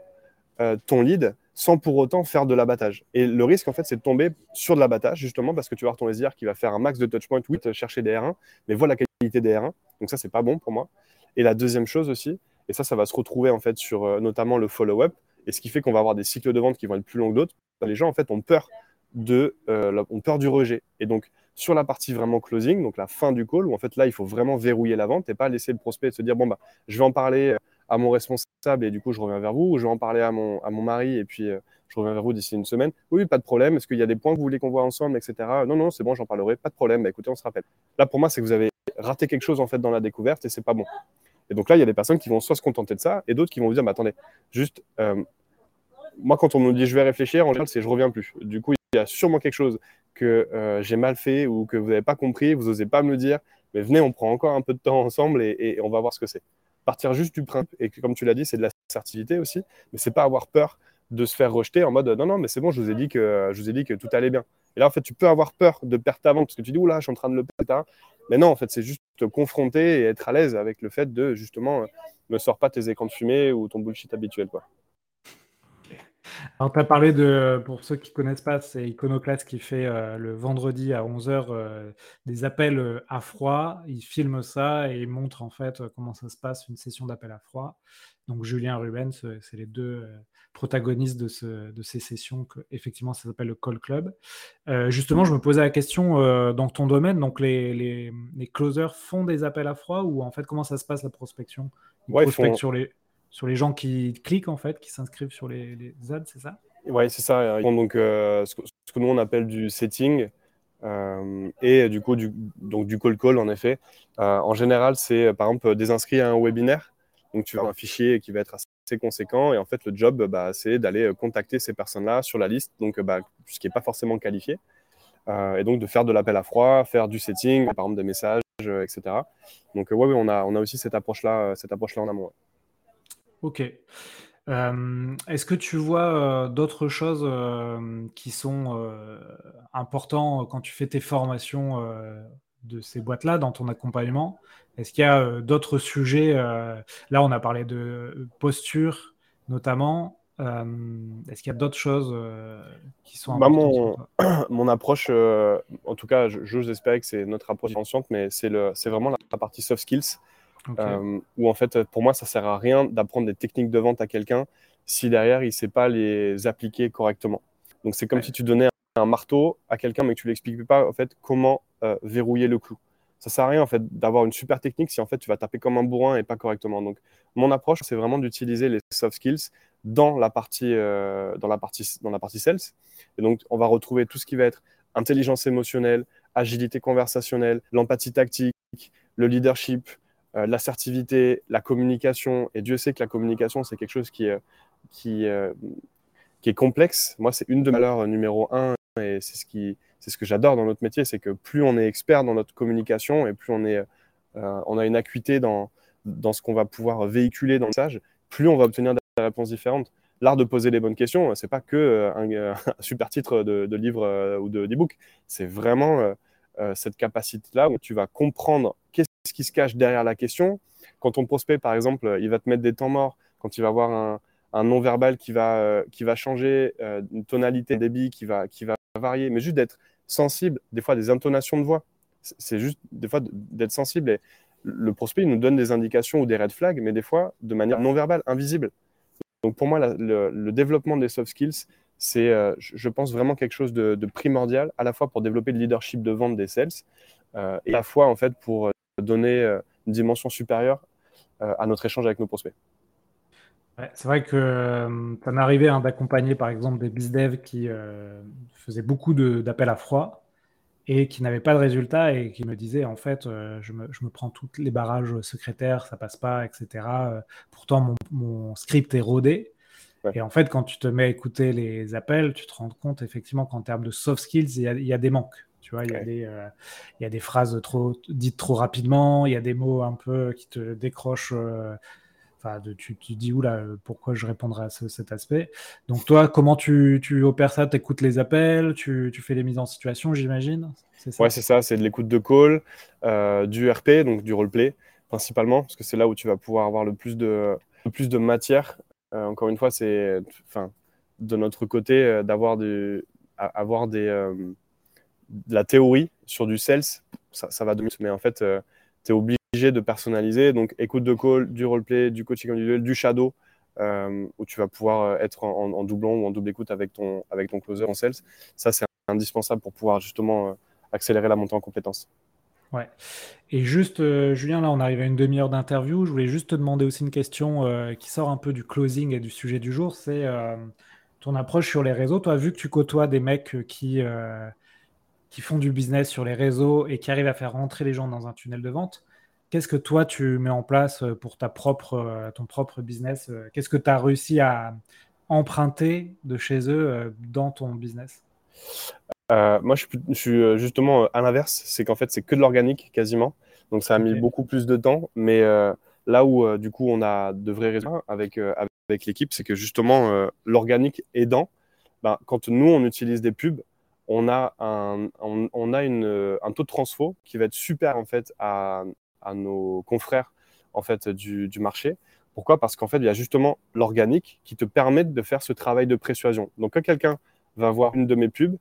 euh, ton lead sans pour autant faire de l'abattage. Et le risque, en fait, c'est de tomber sur de l'abattage justement parce que tu vas avoir ton S D R qui va faire un max de touchpoint, oui, chercher des R un, mais voilà la qualité des R un, donc ça, c'est pas bon pour moi. Et la deuxième chose aussi, et ça, ça va se retrouver en fait sur euh, notamment le follow-up, et ce qui fait qu'on va avoir des cycles de vente qui vont être plus longs que d'autres. Les gens en fait ont peur de, euh, ont peur du rejet. Et donc sur la partie vraiment closing, donc la fin du call, où en fait là il faut vraiment verrouiller la vente et pas laisser le prospect se dire bon bah je vais en parler à mon responsable et du coup je reviens vers vous, ou je vais en parler à mon à mon mari et puis euh, je reviens vers vous d'ici une semaine. Oui, pas de problème. Est-ce qu'il y a des points que vous voulez qu'on voit ensemble, et cetera. Non non, c'est bon, j'en parlerai. Pas de problème. Bah, écoutez, on se rappelle. Là pour moi c'est que vous avez raté quelque chose en fait dans la découverte et c'est pas bon. Et donc là, il y a des personnes qui vont soit se contenter de ça et d'autres qui vont vous dire, mais attendez, juste, euh, moi, quand on me dit je vais réfléchir, en général, c'est je reviens plus. Du coup, il y a sûrement quelque chose que euh, j'ai mal fait ou que vous n'avez pas compris, vous n'osez pas me le dire, mais venez, on prend encore un peu de temps ensemble et, et on va voir ce que c'est. Partir juste du principe, et comme tu l'as dit, c'est de la certitude aussi, mais c'est pas avoir peur de se faire rejeter en mode, non, non, mais c'est bon, je vous ai dit que, je vous ai dit que tout allait bien. Et là, en fait, tu peux avoir peur de perdre ta vente parce que tu dis, oula, je suis en train de le perdre. Mais non, en fait, c'est juste te confronter et être à l'aise avec le fait de, justement, euh, ne sors pas tes écrans de fumée ou ton bullshit habituel, quoi. Alors, tu as parlé de, pour ceux qui ne connaissent pas, c'est Iconoclast qui fait euh, le vendredi à onze heures euh, des appels à froid. Il filme ça et il montre, en fait, comment ça se passe, une session d'appel à froid. Donc, Julien et Ruben, c'est les deux euh, protagonistes de, ce, de ces sessions. Que, effectivement, ça s'appelle le Call Club. Euh, justement, je me posais la question euh, dans ton domaine. Donc, les, les, les closers font des appels à froid ou en fait, comment ça se passe la prospection ? Ils ouais, prospectent font... sur, les, sur les gens qui cliquent, en fait, qui s'inscrivent sur les, les ads, c'est ça ? Oui, c'est ça. Ils font donc euh, ce, que, ce que nous, on appelle du setting. Euh, et du coup, du, donc, du Call Call, en effet. Euh, en général, c'est par exemple des inscrits à un webinaire. Donc, tu vas avoir un fichier qui va être assez conséquent. Et en fait, le job, bah, c'est d'aller contacter ces personnes-là sur la liste, donc, bah, ce qui n'est pas forcément qualifié. Euh, et donc, de faire de l'appel à froid, faire du setting, par exemple des messages, euh, et cetera. Donc, euh, ouais, ouais, on a, on a aussi cette approche-là, euh, cette approche-là en amont. Ouais. OK. Euh, est-ce que tu vois euh, d'autres choses euh, qui sont euh, importantes quand tu fais tes formations euh, de ces boîtes-là dans ton accompagnement ? Est-ce qu'il y a euh, d'autres sujets euh, là, on a parlé de posture, notamment. Euh, est-ce qu'il y a d'autres choses euh, qui sont importantes ? Bah mon, mon approche, euh, en tout cas, j'ose espérer que c'est notre approche consciente, mais c'est, le, c'est vraiment la partie soft skills. Okay. Euh, où, en fait, pour moi, ça ne sert à rien d'apprendre des techniques de vente à quelqu'un si derrière, il ne sait pas les appliquer correctement. Donc, c'est comme ouais. si tu donnais un, un marteau à quelqu'un, mais que tu ne lui expliquais pas, en fait, comment euh, verrouiller le clou. Ça ne sert à rien en fait, d'avoir une super technique si en fait, tu vas taper comme un bourrin et pas correctement. Donc, mon approche, c'est vraiment d'utiliser les soft skills dans la partie, euh, dans la partie, dans la partie sales. Et donc, on va retrouver tout ce qui va être intelligence émotionnelle, agilité conversationnelle, l'empathie tactique, le leadership, euh, l'assertivité, la communication. Et Dieu sait que la communication, c'est quelque chose qui, euh, qui, euh, qui est complexe. Moi, c'est une de mes valeurs numéro un et c'est ce qui... C'est ce que j'adore dans notre métier, c'est que plus on est expert dans notre communication et plus on, est, euh, on a une acuité dans, dans ce qu'on va pouvoir véhiculer dans le message, plus on va obtenir des réponses différentes. L'art de poser les bonnes questions, ce n'est pas que un, euh, un super titre de, de livre euh, ou de, d'e-book, c'est vraiment euh, euh, cette capacité-là où tu vas comprendre qu'est-ce qui se cache derrière la question. Quand ton prospect, par exemple, il va te mettre des temps morts, quand il va avoir un, un non-verbal qui va, euh, qui va changer, euh, une tonalité, un débit qui va, qui va varier, mais juste d'être sensible, des fois des intonations de voix. C'est juste des fois d'être sensible. Et le prospect, il nous donne des indications ou des red flags, mais des fois de manière non verbale, invisible. Donc pour moi, la, le, le développement des soft skills, c'est, euh, je pense, vraiment quelque chose de, de primordial, à la fois pour développer le leadership de vente des sales, euh, et à la fois en fait, pour donner euh, une dimension supérieure euh, à notre échange avec nos prospects. Ouais, c'est vrai que euh, ça m'est arrivé hein, d'accompagner par exemple des bizdev qui euh, faisaient beaucoup de, d'appels à froid et qui n'avaient pas de résultats et qui me disaient en fait euh, je, me, je me prends tous les barrages secrétaires, ça passe pas, et cetera. Euh, pourtant mon, mon script est rodé. Ouais. Et en fait quand tu te mets à écouter les appels, tu te rends compte effectivement qu'en termes de soft skills, il y a, il y a des manques. Tu vois, il y a des, euh, il y a des phrases trop, dites trop rapidement, il y a des mots un peu qui te décrochent. Euh, Enfin, de, tu te dis, oula, pourquoi je répondrai à ce, cet aspect. Donc, toi, comment tu, tu opères ça ? Tu écoutes les appels, tu, tu fais les mises en situation, j'imagine ? C'est ça ? Ouais, c'est ça. C'est de l'écoute de call, euh, du R P, donc du roleplay, principalement, parce que c'est là où tu vas pouvoir avoir le plus de, le plus de matière. Euh, encore une fois, c'est de notre côté euh, d'avoir du, à, avoir des, euh, de la théorie sur du sales. Ça, ça va de mieux, mais en fait, euh, tu es obligé de personnaliser, donc écoute de call, du roleplay, du coaching individuel, du shadow, euh, où tu vas pouvoir être en, en doublon ou en double écoute avec ton, avec ton closer en sales. Ça, c'est indispensable pour pouvoir justement accélérer la montée en compétences. Ouais. Et juste, euh, Julien, là, on arrive à une demi-heure d'interview. Je voulais juste te demander aussi une question euh, qui sort un peu du closing et du sujet du jour. C'est euh, ton approche sur les réseaux. Toi, vu que tu côtoies des mecs qui... Euh, qui font du business sur les réseaux et qui arrivent à faire rentrer les gens dans un tunnel de vente. Qu'est-ce que toi, tu mets en place pour ta propre, ton propre business ? Qu'est-ce que tu as réussi à emprunter de chez eux dans ton business ? euh, Moi, je, je suis justement à l'inverse. C'est qu'en fait, c'est que de l'organique quasiment. Donc, ça a mis okay. beaucoup plus de temps. Mais euh, là où, euh, du coup, on a de vrais résultats avec, euh, avec l'équipe, c'est que justement, euh, l'organique aidant, ben, quand nous, on utilise des pubs, on a un, on, on a une, un taux de transfo qui va être super en fait à, à nos confrères en fait du, du marché. Pourquoi ? Parce qu'en fait, il y a justement l'organique qui te permet de faire ce travail de persuasion. Donc, quand quelqu'un va voir une de mes pubs,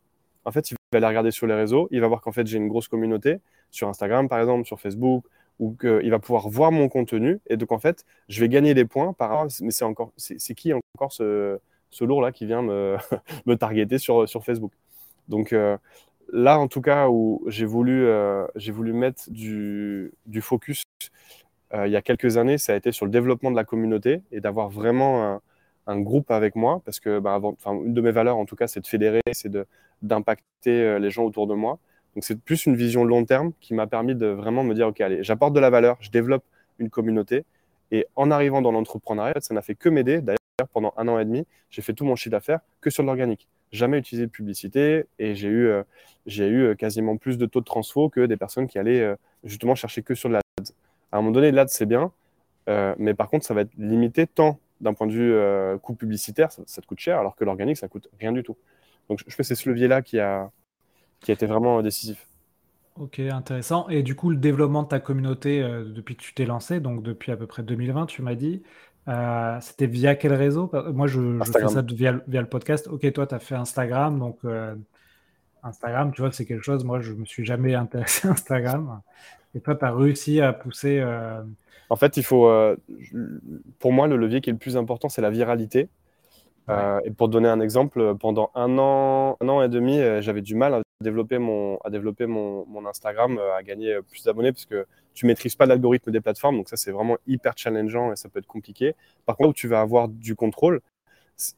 en fait, il va aller regarder sur les réseaux, il va voir qu'en fait, j'ai une grosse communauté sur Instagram, par exemple, sur Facebook, ou qu'il va pouvoir voir mon contenu. Et donc, en fait, je vais gagner des points par rapport. Mais c'est encore, c'est, c'est qui encore ce, ce lourd-là qui vient me, me targeter sur, sur Facebook ? Donc euh, là, en tout cas, où j'ai voulu, euh, j'ai voulu mettre du, du focus euh, il y a quelques années, ça a été sur le développement de la communauté et d'avoir vraiment un, un groupe avec moi parce que bah, avant, une de mes valeurs, en tout cas, c'est de fédérer, c'est de, d'impacter euh, les gens autour de moi. Donc, c'est plus une vision long terme qui m'a permis de vraiment me dire « Ok, allez, j'apporte de la valeur, je développe une communauté. » Et en arrivant dans l'entrepreneuriat, ça n'a fait que m'aider. D'ailleurs, pendant un an et demi, j'ai fait tout mon chiffre d'affaires que sur de l'organique. Jamais utilisé de publicité et j'ai eu, euh, j'ai eu quasiment plus de taux de transfo que des personnes qui allaient euh, justement chercher que sur de l'ad. À un moment donné, l'ad, c'est bien, euh, mais par contre, ça va être limité tant d'un point de vue euh, coût publicitaire, ça, ça te coûte cher, alors que l'organique, ça ne coûte rien du tout. Donc, je, je fais c'est ce levier-là qui a, qui a été vraiment euh, décisif. Ok, intéressant. Et du coup, le développement de ta communauté euh, depuis que tu t'es lancé, donc depuis à peu près deux mille vingt, tu m'as dit... Euh, c'était via quel réseau ? Moi, je, je fais ça via, via le podcast. Ok, toi, tu as fait Instagram. Donc, euh, Instagram, tu vois, c'est quelque chose. Moi, je ne me suis jamais intéressé à Instagram. Et toi, tu as réussi à pousser… Euh... En fait, il faut… Euh, pour moi, le levier qui est le plus important, c'est la viralité. Ouais. Euh, et pour donner un exemple, pendant un an, un an et demi, j'avais du mal à développer mon, à développer mon, mon Instagram, à gagner plus d'abonnés parce que tu ne maîtrises pas l'algorithme des plateformes. Donc ça, c'est vraiment hyper challengeant et ça peut être compliqué. Par contre, là où tu vas avoir du contrôle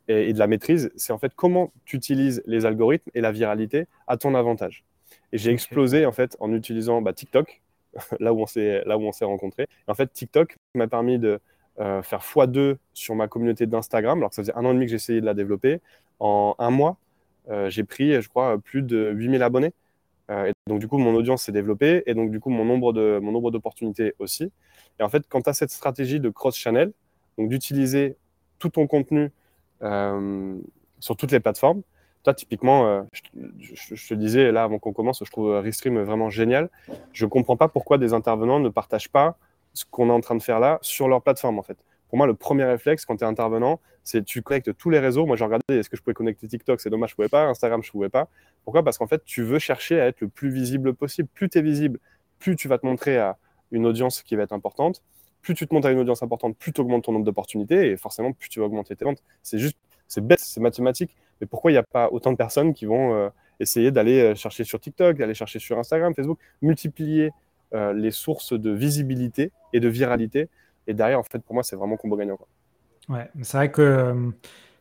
et, et de la maîtrise, c'est en fait comment tu utilises les algorithmes et la viralité à ton avantage. Et j'ai okay. explosé en fait en utilisant bah, TikTok, là où on s'est, là où on s'est rencontrés. Et en fait, TikTok m'a permis de Euh, faire fois deux sur ma communauté d'Instagram, alors que ça faisait un an et demi que j'essayais de la développer. En un mois, euh, j'ai pris, je crois, plus de huit mille abonnés. Euh, et donc, du coup, mon audience s'est développée et donc, du coup, mon nombre, de, mon nombre d'opportunités aussi. Et en fait, quand tu as cette stratégie de cross-channel, donc d'utiliser tout ton contenu euh, sur toutes les plateformes, toi, typiquement, euh, je, je, je te disais, là, avant qu'on commence, je trouve ReStream vraiment génial. Je ne comprends pas pourquoi des intervenants ne partagent pas ce qu'on est en train de faire là sur leur plateforme en fait. Pour moi, le premier réflexe quand tu es intervenant, c'est tu connectes tous les réseaux. Moi, j'ai regardé, est-ce que je pouvais connecter TikTok? C'est dommage, je ne pouvais pas. Instagram, je ne pouvais pas. Pourquoi? Parce qu'en fait, tu veux chercher à être le plus visible possible. Plus tu es visible, plus tu vas te montrer à une audience qui va être importante. Plus tu te montres à une audience importante, plus tu augmentes ton nombre d'opportunités et forcément, plus tu vas augmenter tes ventes. C'est juste, c'est bête, c'est mathématique. Mais pourquoi il n'y a pas autant de personnes qui vont euh, essayer d'aller chercher sur TikTok, d'aller chercher sur Instagram, Facebook, multiplier euh, les sources de visibilité et de viralité? Et derrière, en fait, pour moi, c'est vraiment combo gagnant. Quoi. Ouais, mais c'est vrai que euh,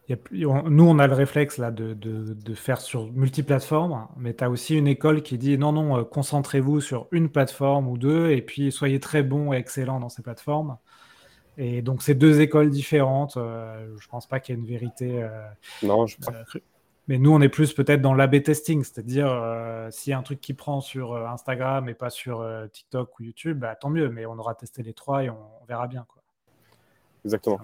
y a plus, on, nous, on a le réflexe là, de, de, de faire sur multiplateformes, mais tu as aussi une école qui dit non, non, euh, concentrez-vous sur une plateforme ou deux, et puis soyez très bon et excellent dans ces plateformes. Et donc, c'est deux écoles différentes. Euh, je ne pense pas qu'il y ait une vérité. Euh, non, je ne pense pas. Mais nous, on est plus peut-être dans l'A B testing, c'est-à-dire euh, s'il y a un truc qui prend sur euh, Instagram et pas sur euh, TikTok ou YouTube, bah, tant mieux, mais on aura testé les trois et on, on verra bien. Quoi. Exactement.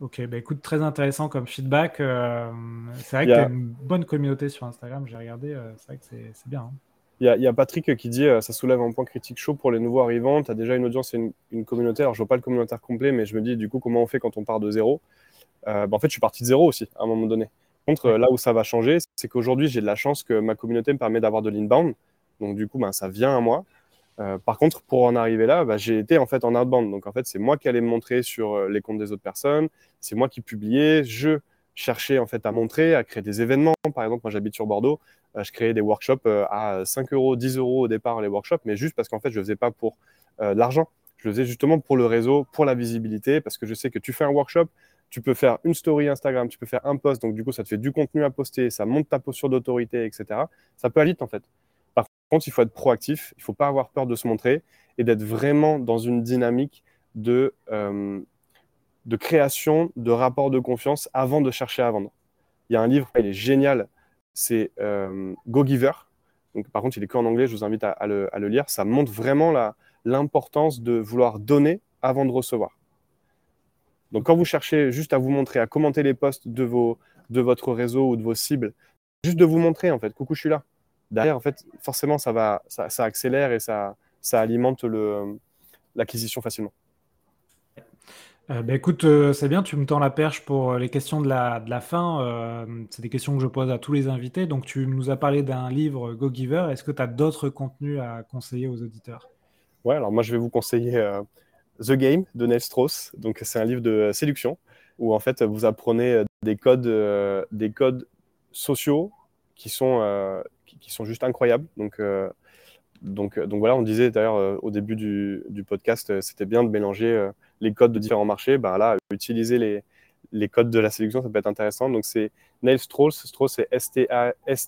Ok, bah, écoute, très intéressant comme feedback. Euh, c'est vrai que tu as une bonne communauté sur Instagram, j'ai regardé, euh, c'est vrai que c'est, c'est bien. Hein. Il y a, il y a Patrick qui dit euh, ça soulève un point critique chaud pour les nouveaux arrivants, tu as déjà une audience et une, une communauté, alors je ne vois pas le communautaire complet, mais je me dis du coup comment on fait quand on part de zéro euh, bah, en fait, je suis parti de zéro aussi à un moment donné. Par contre, là où ça va changer, c'est qu'aujourd'hui, j'ai de la chance que ma communauté me permet d'avoir de l'inbound. Donc, du coup, ben, ça vient à moi. Euh, par contre, pour en arriver là, ben, j'ai été en fait en outbound. Donc, en fait, c'est moi qui allais me montrer sur les comptes des autres personnes. C'est moi qui publiais. Je cherchais en fait à montrer, à créer des événements. Par exemple, moi, j'habite sur Bordeaux. Euh, je créais des workshops à cinq euros, dix euros au départ, les workshops. Mais juste parce qu'en fait, je ne le faisais pas pour euh, de l'argent. Je le faisais justement pour le réseau, pour la visibilité. Parce que je sais que tu fais un workshop. Tu peux faire une story Instagram, tu peux faire un post, donc du coup, ça te fait du contenu à poster, ça monte ta posture d'autorité, et cetera. Ça peut aller vite, en fait. Par contre, il faut être proactif, il ne faut pas avoir peur de se montrer et d'être vraiment dans une dynamique de, euh, de création, de rapport de confiance avant de chercher à vendre. Il y a un livre, il est génial, c'est euh, Go Giver. Donc, par contre, il est qu'en anglais, je vous invite à, à, le, à le lire. Ça montre vraiment la, l'importance de vouloir donner avant de recevoir. Donc, quand vous cherchez juste à vous montrer, à commenter les posts de, vos, de votre réseau ou de vos cibles, juste de vous montrer, en fait, coucou, je suis là. Derrière, en fait, forcément, ça, va, ça, ça accélère et ça, ça alimente le, l'acquisition facilement. Euh, bah, écoute, euh, c'est bien, tu me tends la perche pour les questions de la, de la fin. Euh, c'est des questions que je pose à tous les invités. Donc, tu nous as parlé d'un livre Go Giver. Est-ce que tu as d'autres contenus à conseiller aux auditeurs? Ouais, alors moi, je vais vous conseiller... Euh... The Game de Neil Strauss, donc c'est un livre de séduction où en fait vous apprenez des codes, euh, des codes sociaux qui sont, euh, qui, qui sont juste incroyables. Donc, euh, donc, donc voilà, on disait d'ailleurs euh, au début du, du podcast, euh, c'était bien de mélanger euh, les codes de différents marchés. Bah, là, utiliser les, les codes de la séduction, ça peut être intéressant. Donc c'est Neil Strauss, Strauss c'est S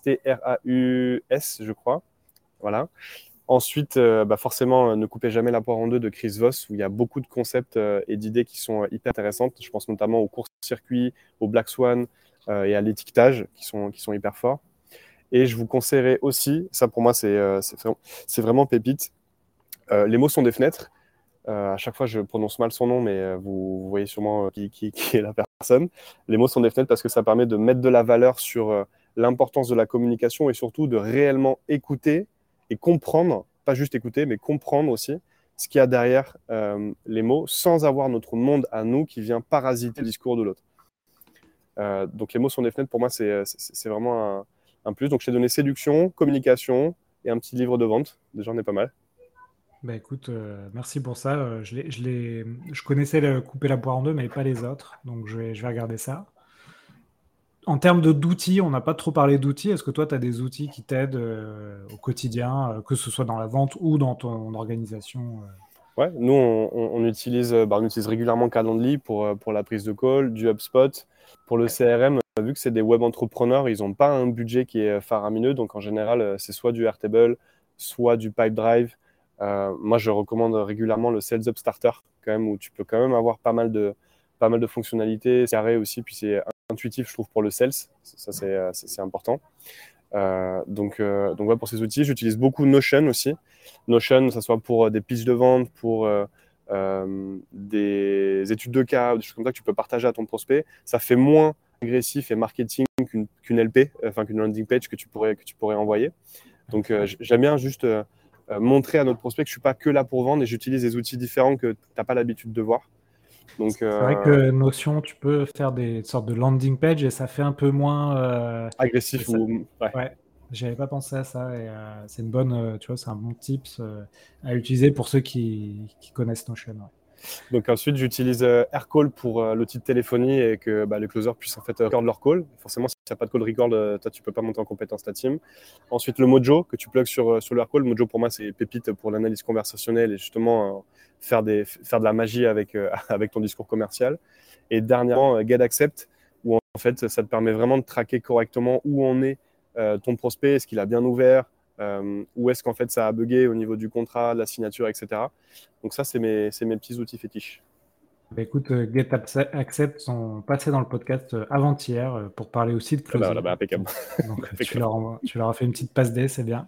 T R A U S, je crois. Voilà. Ensuite, euh, bah forcément, euh, ne coupez jamais la poire en deux de Chris Voss, où il y a beaucoup de concepts euh, et d'idées qui sont euh, hyper intéressantes. Je pense notamment au court-circuit, au Black Swan euh, et à l'étiquetage qui sont, qui sont hyper forts. Et je vous conseillerais aussi, ça pour moi, c'est, euh, c'est, vraiment, c'est vraiment pépite. Euh, les mots sont des fenêtres. Euh, à chaque fois, je prononce mal son nom, mais euh, vous, vous voyez sûrement euh, qui, qui, qui est la personne. Les mots sont des fenêtres parce que ça permet de mettre de la valeur sur euh, l'importance de la communication et surtout de réellement écouter et comprendre, pas juste écouter, mais comprendre aussi ce qu'il y a derrière euh, les mots, sans avoir notre monde à nous qui vient parasiter le discours de l'autre. Euh, donc les mots sont des fenêtres, pour moi, c'est, c'est, c'est vraiment un, un plus. Donc je t'ai donné séduction, communication et un petit livre de vente. Déjà, on est pas mal. Bah écoute, euh, merci pour ça. Euh, je, l'ai, je, l'ai, je connaissais le couper la poire en deux, mais pas les autres. Donc je vais, je vais regarder ça. En termes de, d'outils, on n'a pas trop parlé d'outils. Est-ce que toi, tu as des outils qui t'aident euh, au quotidien, euh, que ce soit dans la vente ou dans ton organisation euh... Ouais, nous, on, on, utilise, bah, on utilise régulièrement Calendly pour, pour la prise de call, du HubSpot. Pour le C R M, vu que c'est des web entrepreneurs, ils n'ont pas un budget qui est faramineux. Donc, en général, c'est soit du Airtable, soit du Pipedrive. Euh, moi, je recommande régulièrement le Sales Up Starter, quand même, où tu peux quand même avoir pas mal de, pas mal de fonctionnalités. C'est carré aussi, puis c'est intuitif, je trouve, pour le sales, ça c'est, c'est, c'est important. Euh, donc, euh, donc ouais, pour ces outils, j'utilise beaucoup Notion aussi. Notion, que ce soit pour des pitches de vente, pour euh, euh, des études de cas, des choses comme ça que tu peux partager à ton prospect. Ça fait moins agressif et marketing qu'une, qu'une L P, enfin euh, qu'une landing page que tu pourrais, que tu pourrais envoyer. Donc euh, j'aime bien juste euh, montrer à notre prospect que je ne suis pas que là pour vendre et j'utilise des outils différents que tu n'as pas l'habitude de voir. Donc, c'est euh... vrai que Notion, tu peux faire des sortes de landing page et ça fait un peu moins euh... agressif. Ça... Ou... Ouais. ouais. J'avais pas pensé à ça. Et, euh, c'est une bonne, euh, tu vois, c'est un bon tips euh, à utiliser pour ceux qui, qui connaissent Notion. Ouais. Donc ensuite, j'utilise euh, Aircall pour euh, l'outil de téléphonie et que bah, les closers puissent en fait record leur call. Forcément, si tu n'as pas de call record, euh, toi, tu ne peux pas monter en compétence ta team. Ensuite, le Mojo que tu plugs sur, sur le Aircall. Mojo, pour moi, c'est pépite pour l'analyse conversationnelle et justement euh, faire, des, faire de la magie avec, euh, avec ton discours commercial. Et dernièrement, euh, GetAccept, où en fait, ça te permet vraiment de traquer correctement où en est euh, ton prospect, est-ce qu'il a bien ouvert, Euh, où est-ce qu'en fait ça a bugué au niveau du contrat, de la signature, et cetera. Donc ça, c'est mes, c'est mes petits outils fétiches. Bah écoute, GetAccept sont passés dans le podcast avant-hier pour parler aussi de closing. Ah bah, bah, impeccable. Donc impeccable. Tu, leur, tu leur as fait une petite passe D, c'est bien.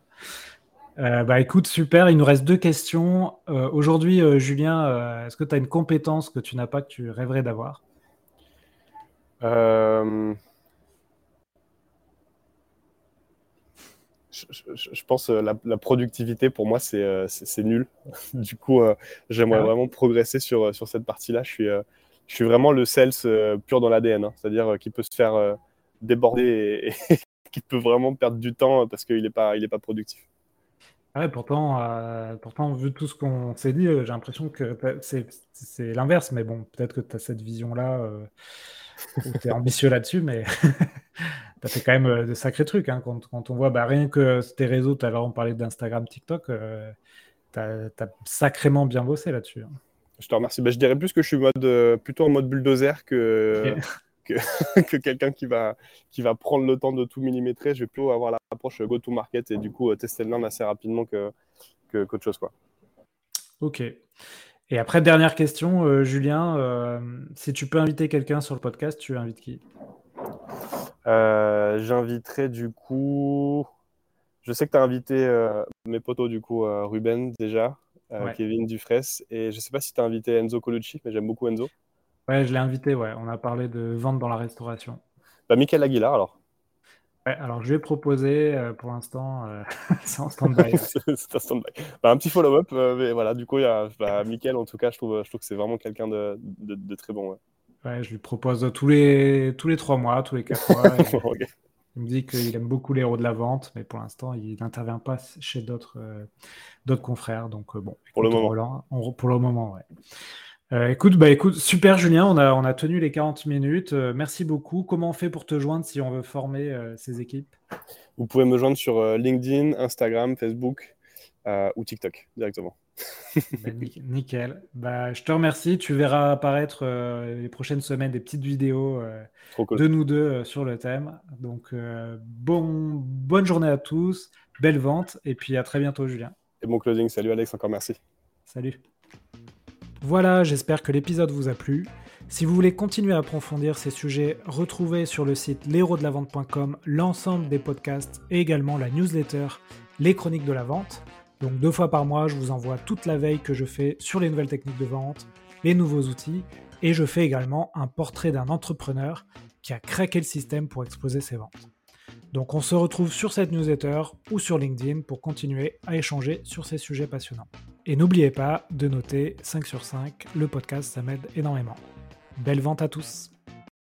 Euh, bah écoute, super, il nous reste deux questions. Euh, aujourd'hui, euh, Julien, euh, est-ce que tu as une compétence que tu n'as pas, que tu rêverais d'avoir ? euh... Je, je, je pense que la, la productivité, pour moi, c'est, euh, c'est, c'est nul. Du coup, euh, j'aimerais ah ouais. vraiment progresser sur, sur cette partie-là. Je suis, euh, je suis vraiment le sales euh, pur dans l'A D N, hein, c'est-à-dire euh, qui peut se faire euh, déborder et, et qui peut vraiment perdre du temps parce qu'il n'est pas, il est pas productif. Ouais, pourtant, euh, pourtant, vu tout ce qu'on s'est dit, euh, j'ai l'impression que c'est, c'est l'inverse. Mais bon, peut-être que tu as cette vision-là, euh, où tu es ambitieux là-dessus, mais... T'as fait quand même de sacrés trucs, hein, quand, quand on voit bah, rien que tes réseaux, tout à l'heure on parlait d'Instagram, TikTok, euh, t'as, t'as sacrément bien bossé là-dessus. Je te remercie. Ben, je dirais plus que je suis mode, euh, plutôt en mode bulldozer que, okay. que, que quelqu'un qui va, qui va prendre le temps de tout millimétrer. Je vais plutôt avoir l'approche go-to-market et du coup tester le learn assez rapidement que, que, qu'autre chose, quoi. Ok. Et après, dernière question, euh, Julien, euh, si tu peux inviter quelqu'un sur le podcast, tu invites qui ? Euh, j'inviterai du coup, je sais que tu as invité euh, mes potos du coup, euh, Ruben déjà, euh, ouais. Kevin Dufresse, et je sais pas si tu as invité Enzo Colucci, mais j'aime beaucoup Enzo. Ouais, je l'ai invité, ouais. On a parlé de vente dans la restauration. Bah, Mickaël Aguilar alors. Ouais, alors je vais proposer euh, pour l'instant, euh, c'est en stand-by. c'est, c'est un stand-by. Bah, un petit follow-up, euh, mais voilà, du coup, y a, bah, Mickaël en tout cas, je trouve, je trouve que c'est vraiment quelqu'un de, de, de très bon, ouais. Ouais, je lui propose tous les tous les trois mois, tous les quatre mois. Okay. Il me dit qu'il aime beaucoup les héros de la vente, mais pour l'instant, il n'intervient pas chez d'autres euh, d'autres confrères. Donc euh, bon, écoute, pour le moment, Roland, on, pour le moment, ouais. Euh, écoute, bah écoute, super Julien, on a on a tenu les quarante minutes. Euh, merci beaucoup. Comment on fait pour te joindre si on veut former euh, ces équipes ? Vous pouvez me joindre sur euh, LinkedIn, Instagram, Facebook euh, ou TikTok directement. Bah, nickel. Bah, je te remercie. Tu verras apparaître euh, les prochaines semaines des petites vidéos euh, cool. de nous deux euh, sur le thème. Donc, euh, bon, bonne journée à tous, belle vente et puis à très bientôt, Julien. Et bon closing. Salut Alex, encore merci. Salut. Voilà, j'espère que l'épisode vous a plu. Si vous voulez continuer à approfondir ces sujets, retrouvez sur le site leshéros de la vente point com l'ensemble des podcasts et également la newsletter Les Chroniques de la Vente. Donc deux fois par mois, je vous envoie toute la veille que je fais sur les nouvelles techniques de vente, les nouveaux outils, et je fais également un portrait d'un entrepreneur qui a craqué le système pour exploser ses ventes. Donc on se retrouve sur cette newsletter ou sur LinkedIn pour continuer à échanger sur ces sujets passionnants. Et n'oubliez pas de noter cinq sur cinq, le podcast, ça m'aide énormément. Belle vente à tous!